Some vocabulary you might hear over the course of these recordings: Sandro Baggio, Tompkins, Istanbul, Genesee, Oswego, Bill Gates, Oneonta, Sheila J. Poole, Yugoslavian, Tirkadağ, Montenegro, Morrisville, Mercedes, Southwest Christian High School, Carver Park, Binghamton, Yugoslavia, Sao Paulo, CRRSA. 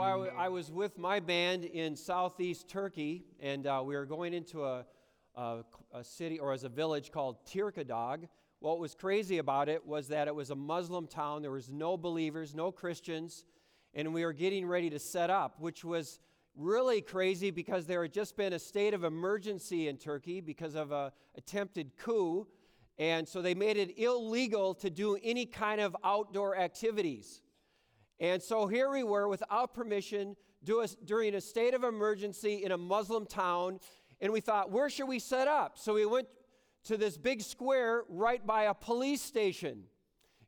So I was with my band in southeast Turkey, and we were going into a city, or as a village, called Tirkadağ. What was crazy about it was that it was a Muslim town. There was no believers, no Christians, and we were getting ready to set up, which was really crazy because there had just been a state of emergency in Turkey because of an attempted coup, and so they made it illegal to do any kind of outdoor activities. And so here we were without permission during a state of emergency in a Muslim town, and we thought, where should we set up? So we went to this big square right by a police station.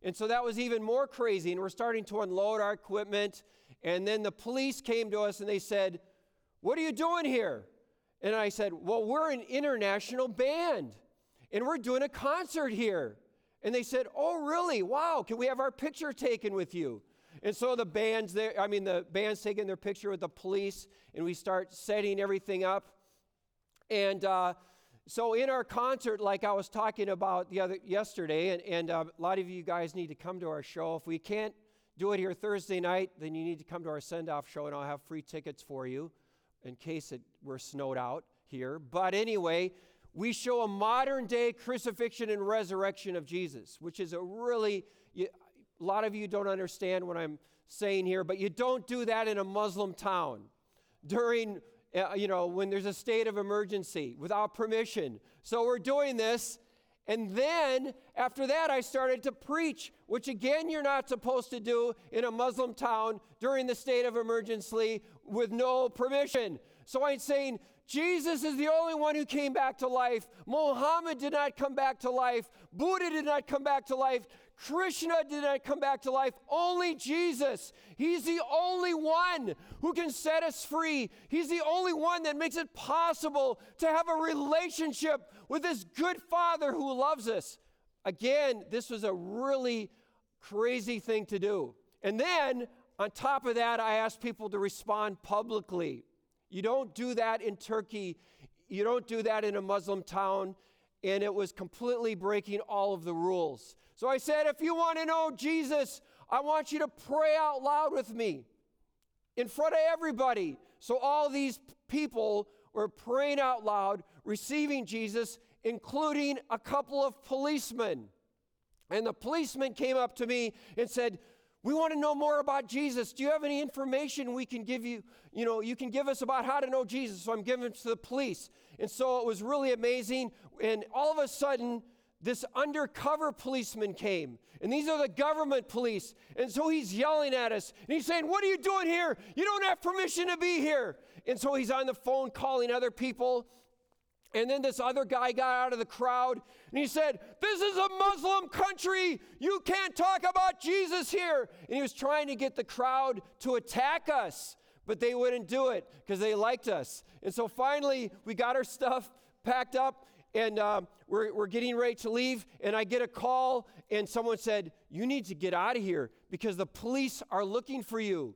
And so that was even more crazy, and we're starting to unload our equipment, and then the police came to us and they said, "What are you doing here?" And I said, "Well, we're an international band, and we're doing a concert here." And they said, "Oh, really? Wow, can we have our picture taken with you?" And so the band's taking their picture with the police, and we start setting everything up. And so in our concert, like I was talking about yesterday, and a lot of you guys need to come to our show. If we can't do it here Thursday night, then you need to come to our send-off show, and I'll have free tickets for you in case we're snowed out here. But anyway, we show a modern-day crucifixion and resurrection of Jesus, which is a lot of you don't understand what I'm saying here, but you don't do that in a Muslim town during, when there's a state of emergency without permission. So we're doing this. And then after that, I started to preach, which again, you're not supposed to do in a Muslim town during the state of emergency with no permission. So I'm saying, Jesus is the only one who came back to life. Muhammad did not come back to life. Buddha did not come back to life. Krishna did not come back to life. Only Jesus. He's the only one who can set us free. He's the only one that makes it possible to have a relationship with this good Father who loves us. Again, this was a really crazy thing to do. And then, on top of that, I asked people to respond publicly. You don't do that in Turkey. You don't do that in a Muslim town. And it was completely breaking all of the rules. So I said, if you want to know Jesus, I want you to pray out loud with me in front of everybody. So all these people were praying out loud, receiving Jesus, including a couple of policemen. And the policeman came up to me and said, "We want to know more about Jesus. Do you have any information we can give you? You can give us about how to know Jesus." So I'm giving it to the police. And so it was really amazing. And all of a sudden, this undercover policeman came, and these are the government police, and so he's yelling at us, and he's saying, "What are you doing here? You don't have permission to be here." And so he's on the phone calling other people, and then this other guy got out of the crowd, and he said, "This is a Muslim country. You can't talk about Jesus here." And he was trying to get the crowd to attack us, but they wouldn't do it because they liked us. And so finally, we got our stuff packed up, and we're getting ready to leave, and I get a call, and someone said, "You need to get out of here because the police are looking for you."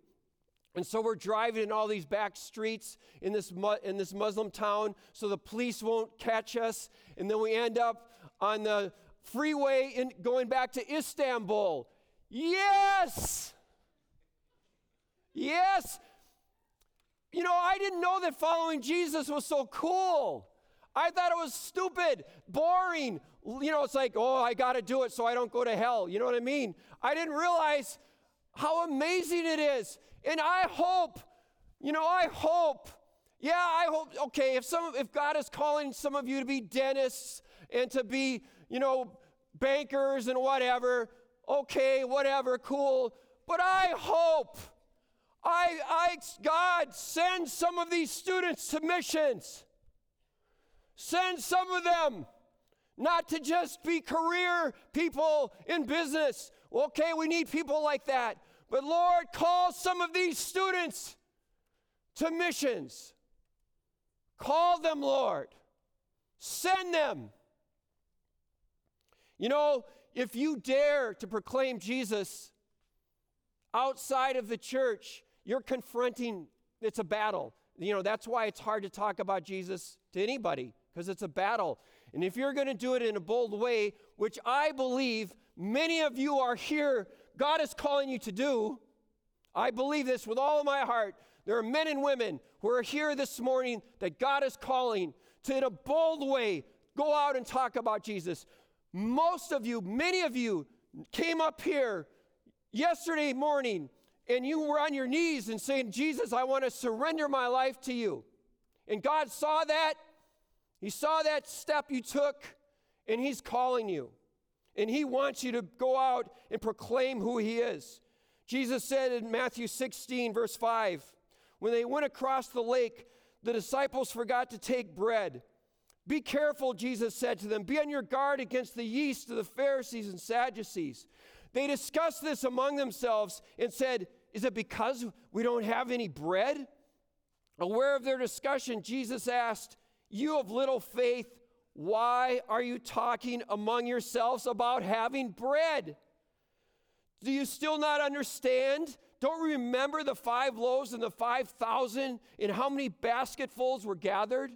And so we're driving in all these back streets in this Muslim town so the police won't catch us, and then we end up on the freeway going back to Istanbul. Yes! Yes! I didn't know that following Jesus was so cool. I thought it was stupid, boring. It's like, oh, I got to do it so I don't go to hell. You know what I mean? I didn't realize how amazing it is. And I hope, okay, if God is calling some of you to be dentists and to be, bankers and whatever, okay, whatever, cool. But I hope God sends some of these students to missions. Send some of them, not to just be career people in business. Okay, we need people like that. But Lord, call some of these students to missions. Call them, Lord. Send them. If you dare to proclaim Jesus outside of the church, you're confronting, it's a battle. That's why it's hard to talk about Jesus to anybody, because it's a battle. And if you're going to do it in a bold way, which I believe many of you are here, God is calling you to do, I believe this with all my heart. There are men and women who are here this morning that God is calling to, in a bold way, go out and talk about Jesus. Most of you, many of you, came up here yesterday morning and you were on your knees and saying, Jesus, I want to surrender my life to you. And God saw that. He saw that step you took, and he's calling you. And he wants you to go out and proclaim who he is. Jesus said in Matthew 16, verse 5, when they went across the lake, the disciples forgot to take bread. Be careful, Jesus said to them. Be on your guard against the yeast of the Pharisees and Sadducees. They discussed this among themselves and said, is it because we don't have any bread? Aware of their discussion, Jesus asked, you of little faith, why are you talking among yourselves about having bread? Do you still not understand? Don't remember the 5 loaves and the 5,000 and how many basketfuls were gathered?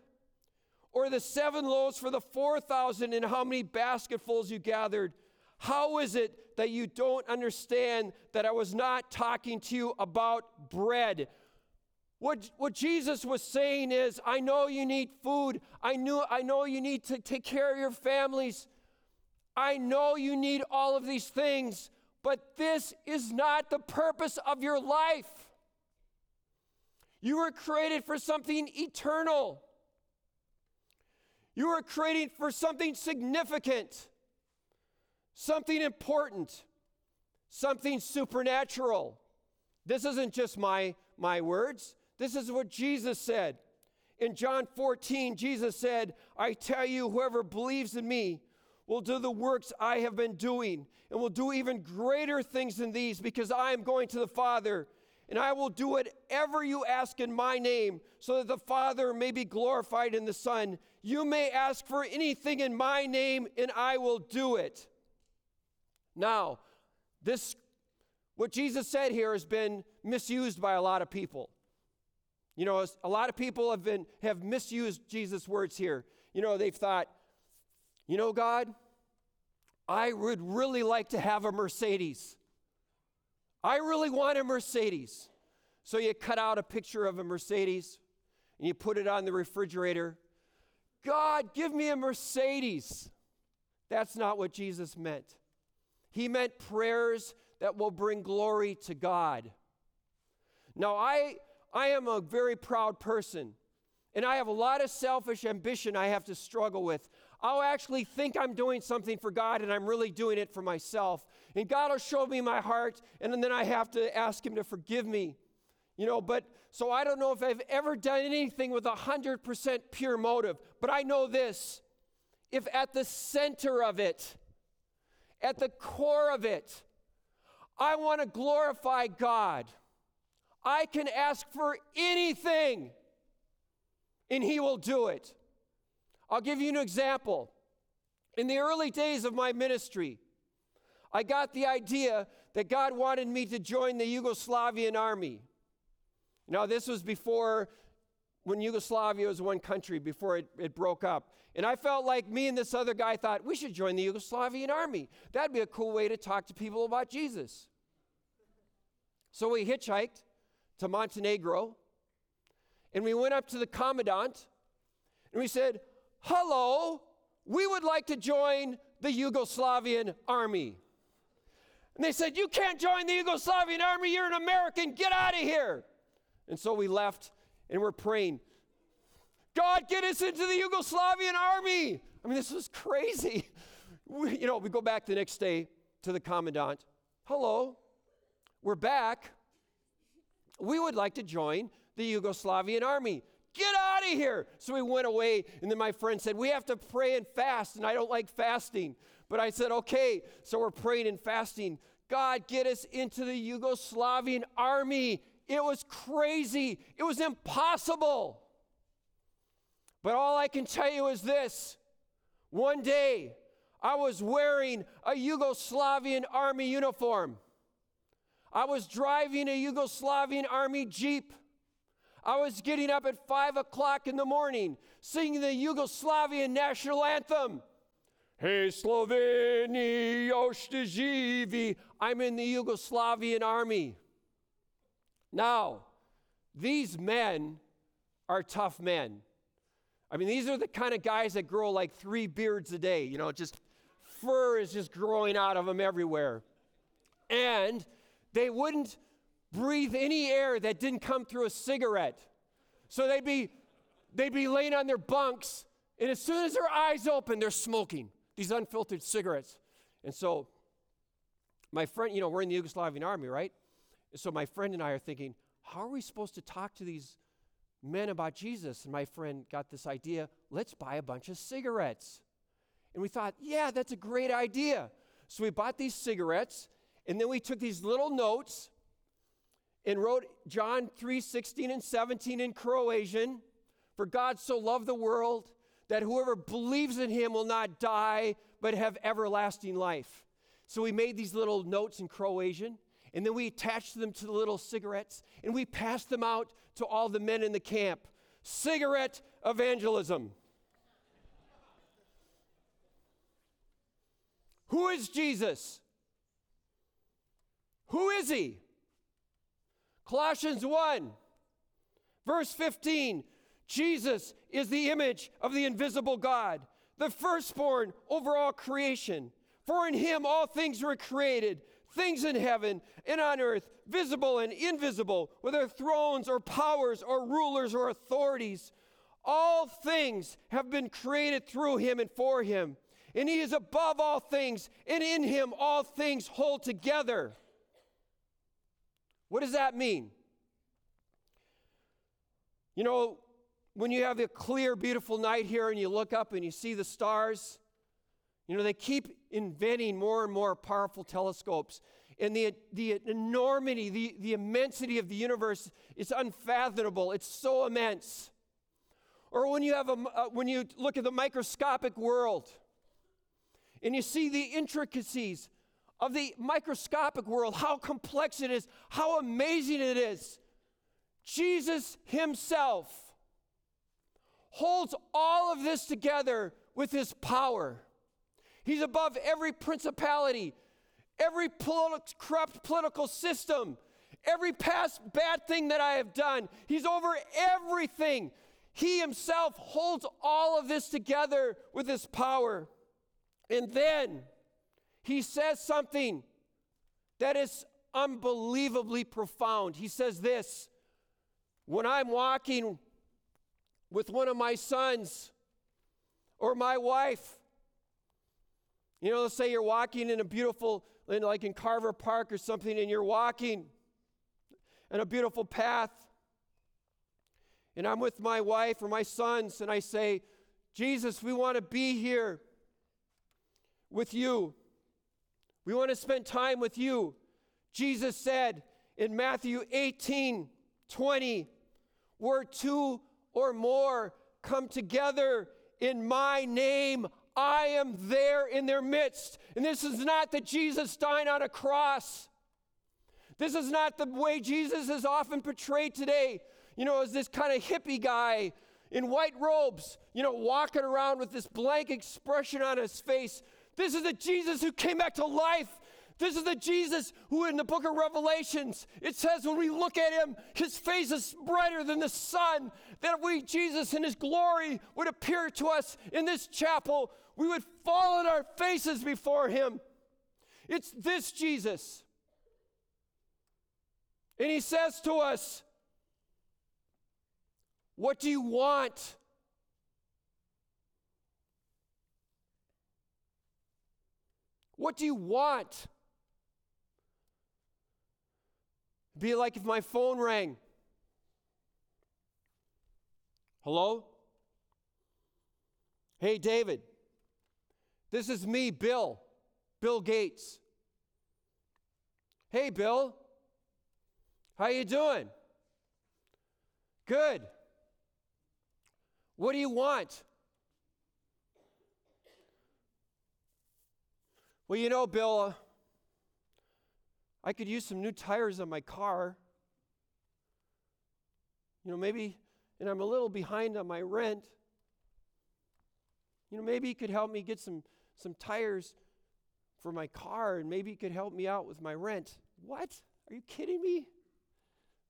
Or the 7 loaves for the 4,000 and how many basketfuls you gathered? How is it that you don't understand that I was not talking to you about bread? What Jesus was saying is, I know you need food. I know you need to take care of your families. I know you need all of these things, but this is not the purpose of your life. You were created for something eternal. You were created for something significant, something important, something supernatural. This isn't just my words. This is what Jesus said. In John 14, Jesus said, I tell you, whoever believes in me will do the works I have been doing and will do even greater things than these because I am going to the Father, and I will do whatever you ask in my name so that the Father may be glorified in the Son. You may ask for anything in my name, and I will do it. Now, what Jesus said here has been misused by a lot of people. You know, a lot of people have misused Jesus' words here. You know, they've thought, you know, God, I would really like to have a Mercedes. I really want a Mercedes. So you cut out a picture of a Mercedes and you put it on the refrigerator. God, give me a Mercedes. That's not what Jesus meant. He meant prayers that will bring glory to God. Now, I am a very proud person, and I have a lot of selfish ambition I have to struggle with. I'll actually think I'm doing something for God, and I'm really doing it for myself. And God will show me my heart, and then I have to ask him to forgive me. You know, but so I don't know if I've ever done anything with 100% pure motive, but I know this. If at the center of it, at the core of it, I want to glorify God, I can ask for anything, and he will do it. I'll give you an example. In the early days of my ministry, I got the idea that God wanted me to join the Yugoslavian army. Now, this was before, when Yugoslavia was one country, before it broke up. And I felt like me and this other guy thought, we should join the Yugoslavian army. That'd be a cool way to talk to people about Jesus. So we hitchhiked to Montenegro, and we went up to the commandant, and we said, hello, we would like to join the Yugoslavian army. And they said, you can't join the Yugoslavian army, you're an American, get out of here. And so we left, and we're praying, God, get us into the Yugoslavian army. I mean, this was crazy. We go back the next day to the commandant. Hello, we're back. We would like to join the Yugoslavian army. Get out of here. So we went away, and then my friend said, we have to pray and fast, and I don't like fasting. But I said, okay, so we're praying and fasting. God, get us into the Yugoslavian army. It was crazy. It was impossible. But all I can tell you is this. One day, I was wearing a Yugoslavian army uniform. I was driving a Yugoslavian army jeep. I was getting up at 5 o'clock in the morning, singing the Yugoslavian national anthem. Hej Sloveni, još ste živi. I'm in the Yugoslavian army. Now, these men are tough men. I mean, these are the kind of guys that grow like 3 beards a day. You know, just fur is just growing out of them everywhere. And they wouldn't breathe any air that didn't come through a cigarette. So they'd be laying on their bunks, and as soon as their eyes open, they're smoking these unfiltered cigarettes. And so my friend, you know, we're in the Yugoslavian army, right? And so my friend and I are thinking, how are we supposed to talk to these men about Jesus? And my friend got this idea, let's buy a bunch of cigarettes. And we thought, yeah, that's a great idea. So we bought these cigarettes, and then we took these little notes and wrote John 3:16 and 17 in Croatian. For God so loved the world that whoever believes in him will not die, but have everlasting life. So we made these little notes in Croatian, and then we attached them to the little cigarettes, and we passed them out to all the men in the camp. Cigarette evangelism. Who is Jesus? Who is he? Colossians 1, verse 15, Jesus is the image of the invisible God, the firstborn over all creation. For in him all things were created, things in heaven and on earth, visible and invisible, whether thrones or powers or rulers or authorities. All things have been created through him and for him. And he is above all things, and in him all things hold together. What does that mean? You know, when you have a clear, beautiful night here and you look up and you see the stars, you know, they keep inventing more and more powerful telescopes. And the enormity, the immensity of the universe is unfathomable. It's so immense. Or when you have when you look at the microscopic world and you see the intricacies of the microscopic world, how complex it is, how amazing it is. Jesus himself holds all of this together with his power. He's above every principality, every corrupt political system, every past bad thing that I have done. He's over everything. He himself holds all of this together with his power. And then he says something that is unbelievably profound. He says this, when I'm walking with one of my sons or my wife, you know, let's say you're walking in a beautiful, like in Carver Park or something, and you're walking in a beautiful path, and I'm with my wife or my sons, and I say, Jesus, we want to be here with you. We want to spend time with you. Jesus said in Matthew 18:20, where 2 or more come together in my name, I am there in their midst. And this is not the Jesus dying on a cross. This is not the way Jesus is often portrayed today, you know, as this kind of hippie guy in white robes, you know, walking around with this blank expression on his face. This is the Jesus who came back to life. This is the Jesus who in the book of Revelations, it says when we look at him, his face is brighter than the sun, that we, Jesus, in his glory would appear to us in this chapel. We would fall on our faces before him. It's this Jesus. And he says to us, what do you want? What do you want? It'd be like if my phone rang. Hello? Hey, David. This is me, Bill. Bill Gates. Hey, Bill. How you doing? Good. What do you want? Well, you know, Bill, I could use some new tires on my car. You know, maybe, and I'm a little behind on my rent. You know, maybe you could help me get some tires for my car, and maybe you could help me out with my rent. What? Are you kidding me?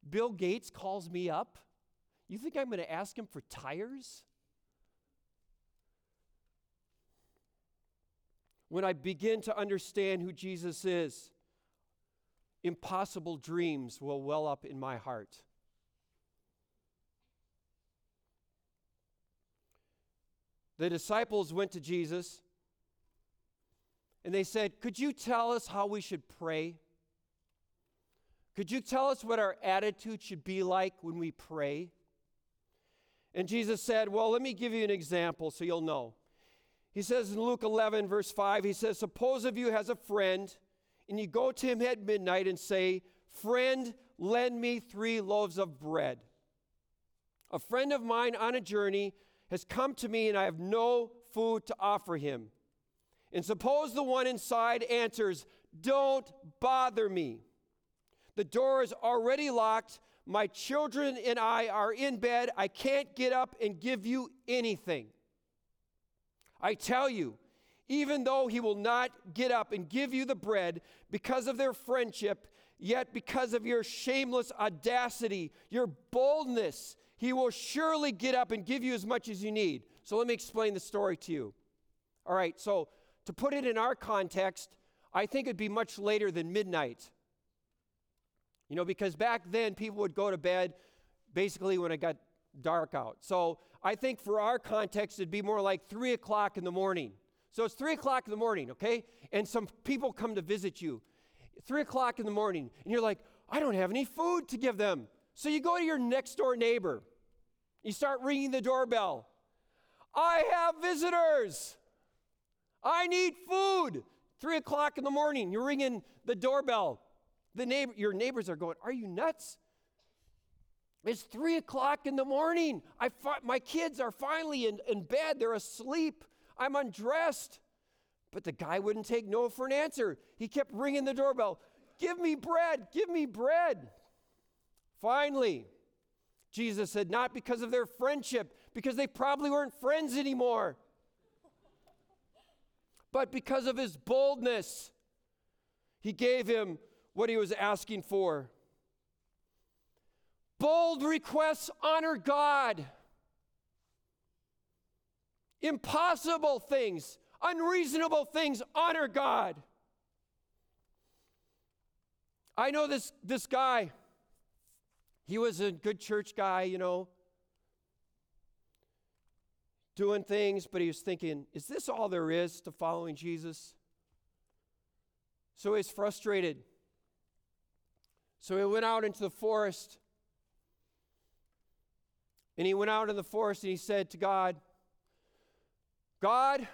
Bill Gates calls me up. You think I'm going to ask him for tires? When I begin to understand who Jesus is, impossible dreams will well up in my heart. The disciples went to Jesus and they said, "Could you tell us how we should pray? Could you tell us what our attitude should be like when we pray?" And Jesus said, "Well, let me give you an example so you'll know." He says in Luke 11, verse 5, he says, "Suppose if you has a friend, and you go to him at midnight and say, 'Friend, lend me 3 loaves of bread. A friend of mine on a journey has come to me, and I have no food to offer him.' And suppose the one inside answers, 'Don't bother me. The door is already locked. My children and I are in bed. I can't get up and give you anything.' I tell you, even though he will not get up and give you the bread because of their friendship, yet because of your shameless audacity, your boldness, he will surely get up and give you as much as you need." So let me explain the story to you. All right, so to put it in our context, I think it'd be much later than midnight. You know, because back then people would go to bed basically when it got dark out. So I think for our context, it'd be more like 3 o'clock in the morning. So it's 3 o'clock in the morning, okay? And some people come to visit you. 3 o'clock in the morning, and you're like, "I don't have any food to give them." So you go to your next door neighbor. You start ringing the doorbell. "I have visitors. I need food." 3 o'clock in the morning, you're ringing the doorbell. Your neighbors are going, "Are you nuts? It's 3 o'clock in the morning. My kids are finally in bed. They're asleep. I'm undressed." But the guy wouldn't take no for an answer. He kept ringing the doorbell. "Give me bread. Give me bread." Finally, Jesus said, not because of their friendship, because they probably weren't friends anymore, but because of his boldness, he gave him what he was asking for. Bold requests honor God. Impossible things, unreasonable things honor God. I know this guy. He was a good church guy, you know, doing things, but he was thinking, is this all there is to following Jesus? So he's frustrated. So he went out into the forest. And he went out in the forest and he said to God, "God,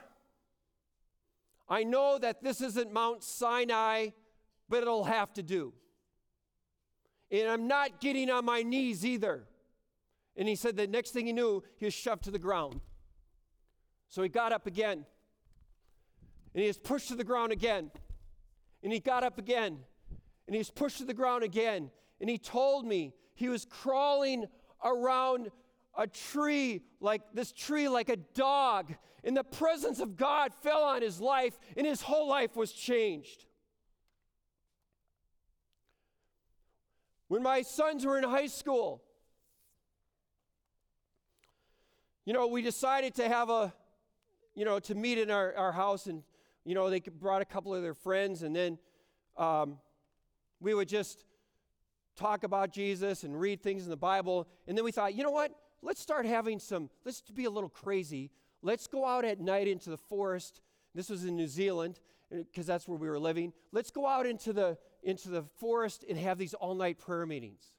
I know that this isn't Mount Sinai, but it'll have to do. And I'm not getting on my knees either." And he said the next thing he knew, he was shoved to the ground. So he got up again. And he was pushed to the ground again. And he got up again. And he was pushed to the ground again. And he told me he was crawling around a tree, like a dog. And the presence of God fell on his life, and his whole life was changed. When my sons were in high school, you know, we decided to have to meet in our house, and, you know, they brought a couple of their friends, and then we would just talk about Jesus and read things in the Bible. And then we thought, you know what? Let's be a little crazy. Let's go out at night into the forest. This was in New Zealand, because that's where we were living. Let's go out into the forest and have these all-night prayer meetings.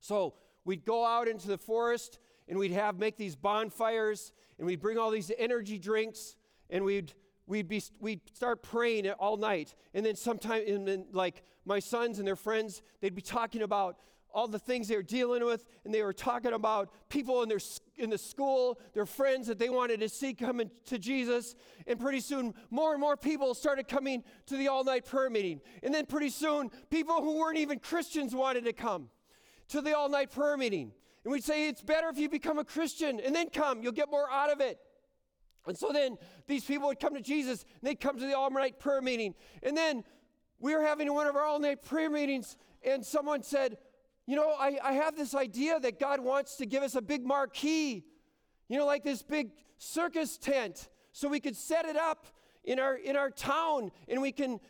So we'd go out into the forest, and we'd make these bonfires, and we'd bring all these energy drinks, and we'd start praying all night. And then sometime, my sons and their friends, they'd be talking about all the things they were dealing with, and they were talking about people in the school, their friends that they wanted to see coming to Jesus. And pretty soon, more and more people started coming to the all-night prayer meeting. And then pretty soon, people who weren't even Christians wanted to come to the all-night prayer meeting. And we'd say, it's better if you become a Christian, and then come. You'll get more out of it. And so then these people would come to Jesus, and they'd come to the all-night prayer meeting. And then we were having one of our all-night prayer meetings, and someone said, you know, I have this idea that God wants to give us a big marquee, you know, like this big circus tent, so we could set it up in our town, and we can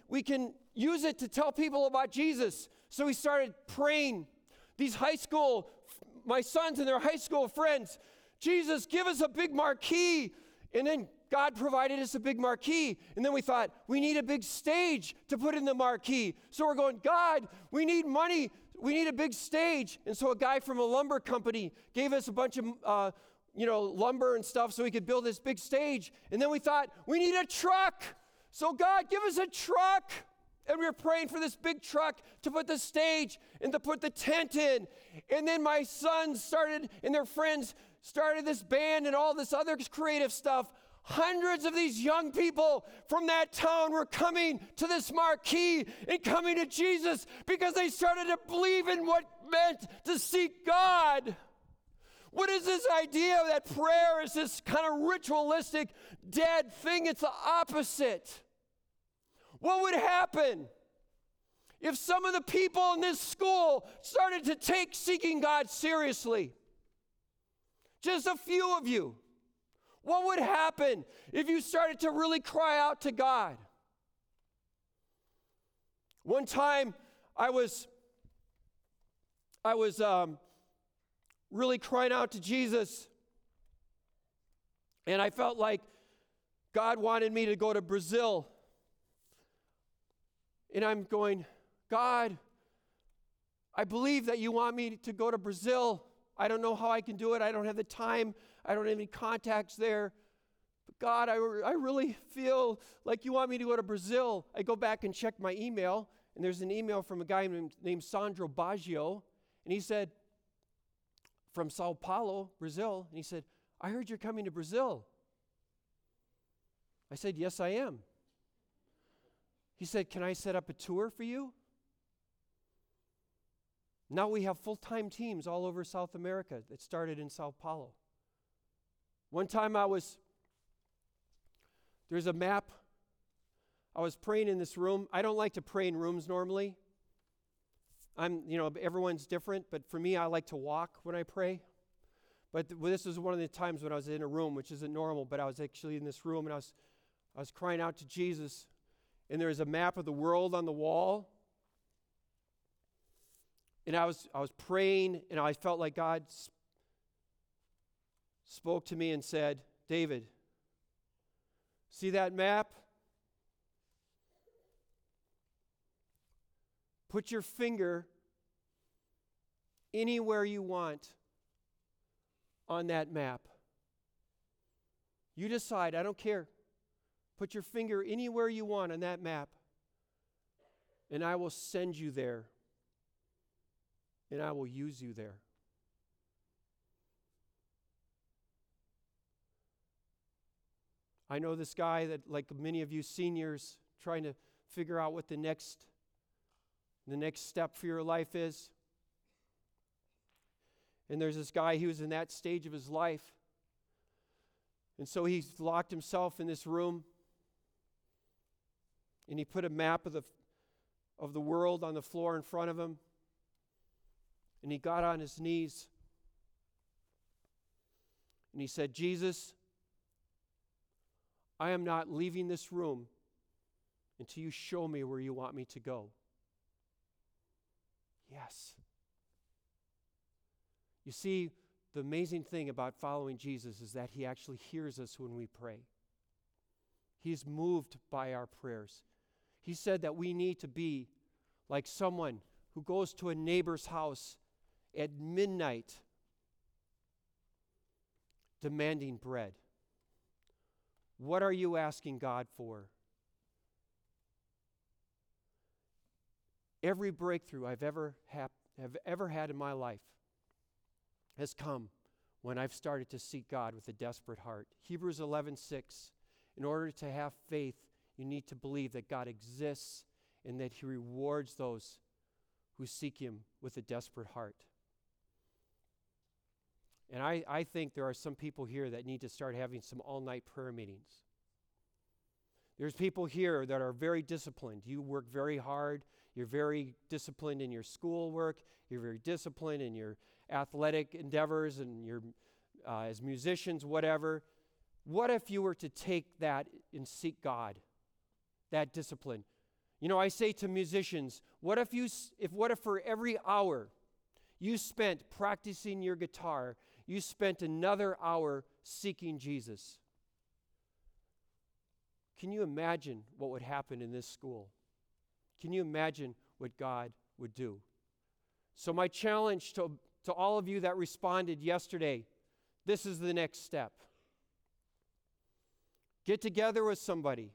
use it to tell people about Jesus. So we started praying. My sons and their high school friends, Jesus, give us a big marquee. And then God provided us a big marquee. And then we thought, we need a big stage to put in the marquee. So we're going, God, we need money. We need a big stage. And so a guy from a lumber company gave us a bunch of lumber and stuff so we could build this big stage. And then we thought, we need a truck. So God, give us a truck. And we were praying for this big truck to put the stage and to put the tent in. And then my sons and their friends started this band and all this other creative stuff. Hundreds of these young people from that town were coming to this marquee and coming to Jesus because they started to believe in what it meant to seek God. What is this idea that prayer is this kind of ritualistic, dead thing? It's the opposite. What would happen if some of the people in this school started to take seeking God seriously? Just a few of you. What would happen if you started to really cry out to God? One time, I was really crying out to Jesus, and I felt like God wanted me to go to Brazil. And I'm going, God, I believe that you want me to go to Brazil. I don't know how I can do it. I don't have the time. I don't have any contacts there. But God, I really feel like you want me to go to Brazil. I go back and check my email, and there's an email from a guy named Sandro Baggio, and he said, from Sao Paulo, Brazil, and he said, I heard you're coming to Brazil. I said, yes, I am. He said, can I set up a tour for you? Now we have full-time teams all over South America that started in Sao Paulo. One time there's a map. I was praying in this room. I don't like to pray in rooms normally. Everyone's different, but for me, I like to walk when I pray. But this was one of the times when I was in a room, which isn't normal, but I was actually in this room, and I was crying out to Jesus. And there was a map of the world on the wall. And I was praying, and I felt like God spoke to me and said, David, see that map? Put your finger anywhere you want on that map. You decide, I don't care. Put your finger anywhere you want on that map, and I will send you there, and I will use you there. I know this guy that, like many of you seniors, trying to figure out what the next step for your life is. And there's this guy, he was in that stage of his life, and so he locked himself in this room. And he put a map of the world on the floor in front of him. And he got on his knees. And he said, Jesus, I am not leaving this room until you show me where you want me to go. Yes. You see, the amazing thing about following Jesus is that he actually hears us when we pray. He's moved by our prayers. He said that we need to be like someone who goes to a neighbor's house at midnight demanding bread. What are you asking God for? Every breakthrough I've ever had in my life has come when I've started to seek God with a desperate heart. Hebrews 11:6. In order to have faith, you need to believe that God exists and that he rewards those who seek him with a desperate heart. And I think there are some people here that need to start having some all-night prayer meetings. There's people here that are very disciplined. You work very hard. You're very disciplined in your schoolwork. You're very disciplined in your athletic endeavors and your as musicians, whatever. What if you were to take that and seek God, that discipline? You know, I say to musicians, what if for every hour you spent practicing your guitar, you spent another hour seeking Jesus? Can you imagine what would happen in this school? Can you imagine what God would do? So my challenge to all of you that responded yesterday, this is the next step. Get together with somebody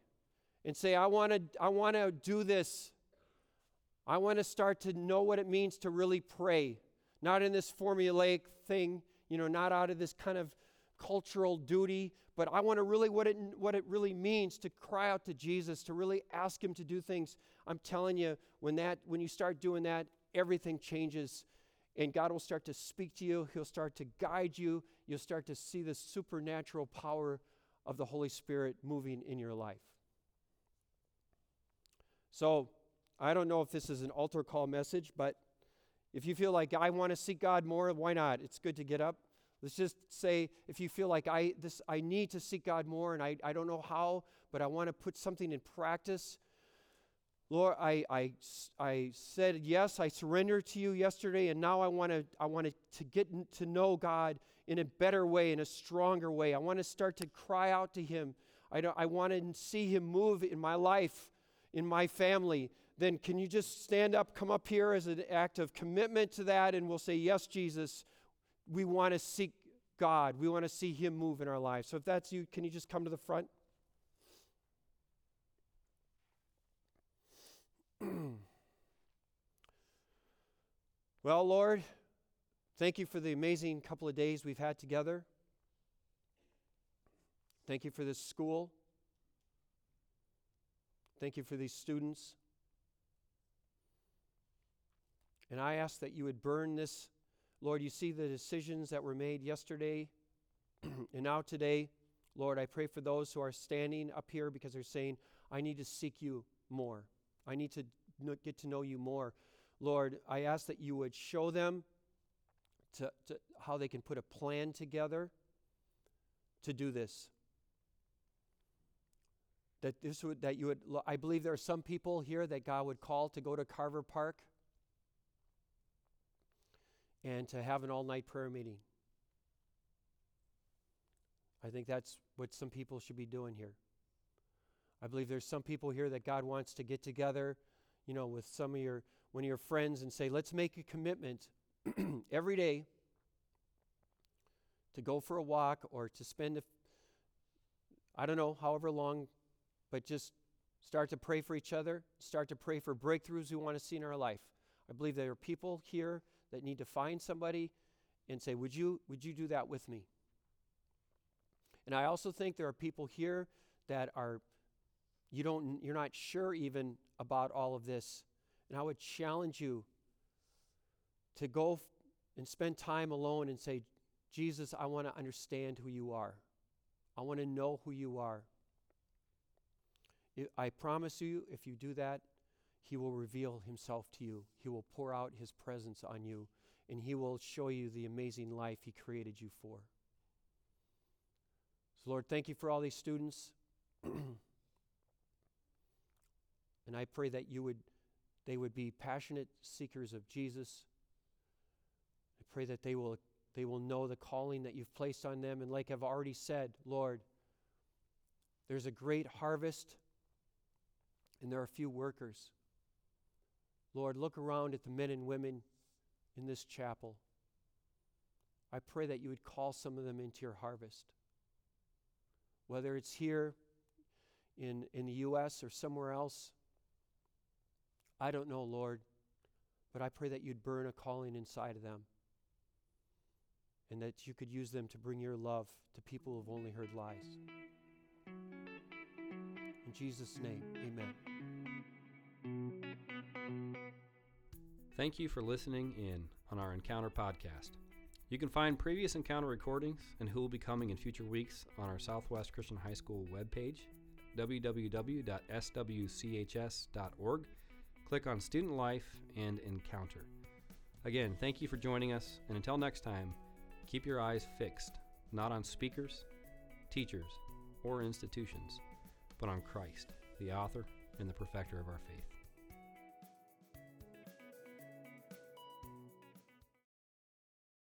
and say, I want to do this. I want to start to know what it means to really pray, not in this formulaic thing, you know, not out of this kind of cultural duty, but I want to really what it really means to cry out to Jesus, to really ask him to do things. I'm telling you, when you start doing that, everything changes, and God will start to speak to you. He'll start to guide you. You'll start to see the supernatural power of the Holy Spirit moving in your life. So I don't know if this is an altar call message, but if you feel like I want to seek God more, why not? It's good to get up. Let's just say, if you feel like I need to seek God more and I don't know how, but I want to put something in practice. Lord, I said yes, I surrendered to you yesterday, and now I want to get to know God in a better way, in a stronger way. I want to start to cry out to him. I want to see him move in my life, in my family. Then can you just stand up, come up here as an act of commitment to that, and we'll say, yes, Jesus, we want to seek God. We want to see him move in our lives. So if that's you, can you just come to the front? Well, Lord, thank you for the amazing couple of days we've had together. Thank you for this school. Thank you for these students. And I ask that you would burn this. Lord, you see the decisions that were made yesterday and now today. Lord, I pray for those who are standing up here because they're saying, I need to seek you more. I need to get to know you more. Lord, I ask that you would show them to how they can put a plan together to do this. I believe there are some people here that God would call to go to Carver Park and to have an all-night prayer meeting. I think that's what some people should be doing here. I believe there's some people here that God wants to get together, you know, with one of your friends and say, let's make a commitment every day to go for a walk or to spend, I don't know, however long, but just start to pray for each other, start to pray for breakthroughs we want to see in our life. I believe there are people here that need to find somebody and say, would you do that with me? And I also think there are people here that you're not sure even about all of this. And I would challenge you to go and spend time alone and say, Jesus, I want to understand who you are. I want to know who you are. I promise you, if you do that, he will reveal himself to you. He will pour out his presence on you, and he will show you the amazing life he created you for. So, Lord, thank you for all these students. And I pray that they would be passionate seekers of Jesus. I pray that they will know the calling that you've placed on them. And like I've already said, Lord, there's a great harvest, and there are few workers. Lord, look around at the men and women in this chapel. I pray that you would call some of them into your harvest. Whether it's here in the U.S. or somewhere else, I don't know, Lord, but I pray that you'd burn a calling inside of them and that you could use them to bring your love to people who've only heard lies. In Jesus' name, amen. Thank you for listening in on our Encounter podcast. You can find previous Encounter recordings and who will be coming in future weeks on our Southwest Christian High School webpage, www.swchs.org. Click on Student Life and Encounter. Again, thank you for joining us, and until next time, keep your eyes fixed, not on speakers, teachers, or institutions, but on Christ, the author and the perfecter of our faith.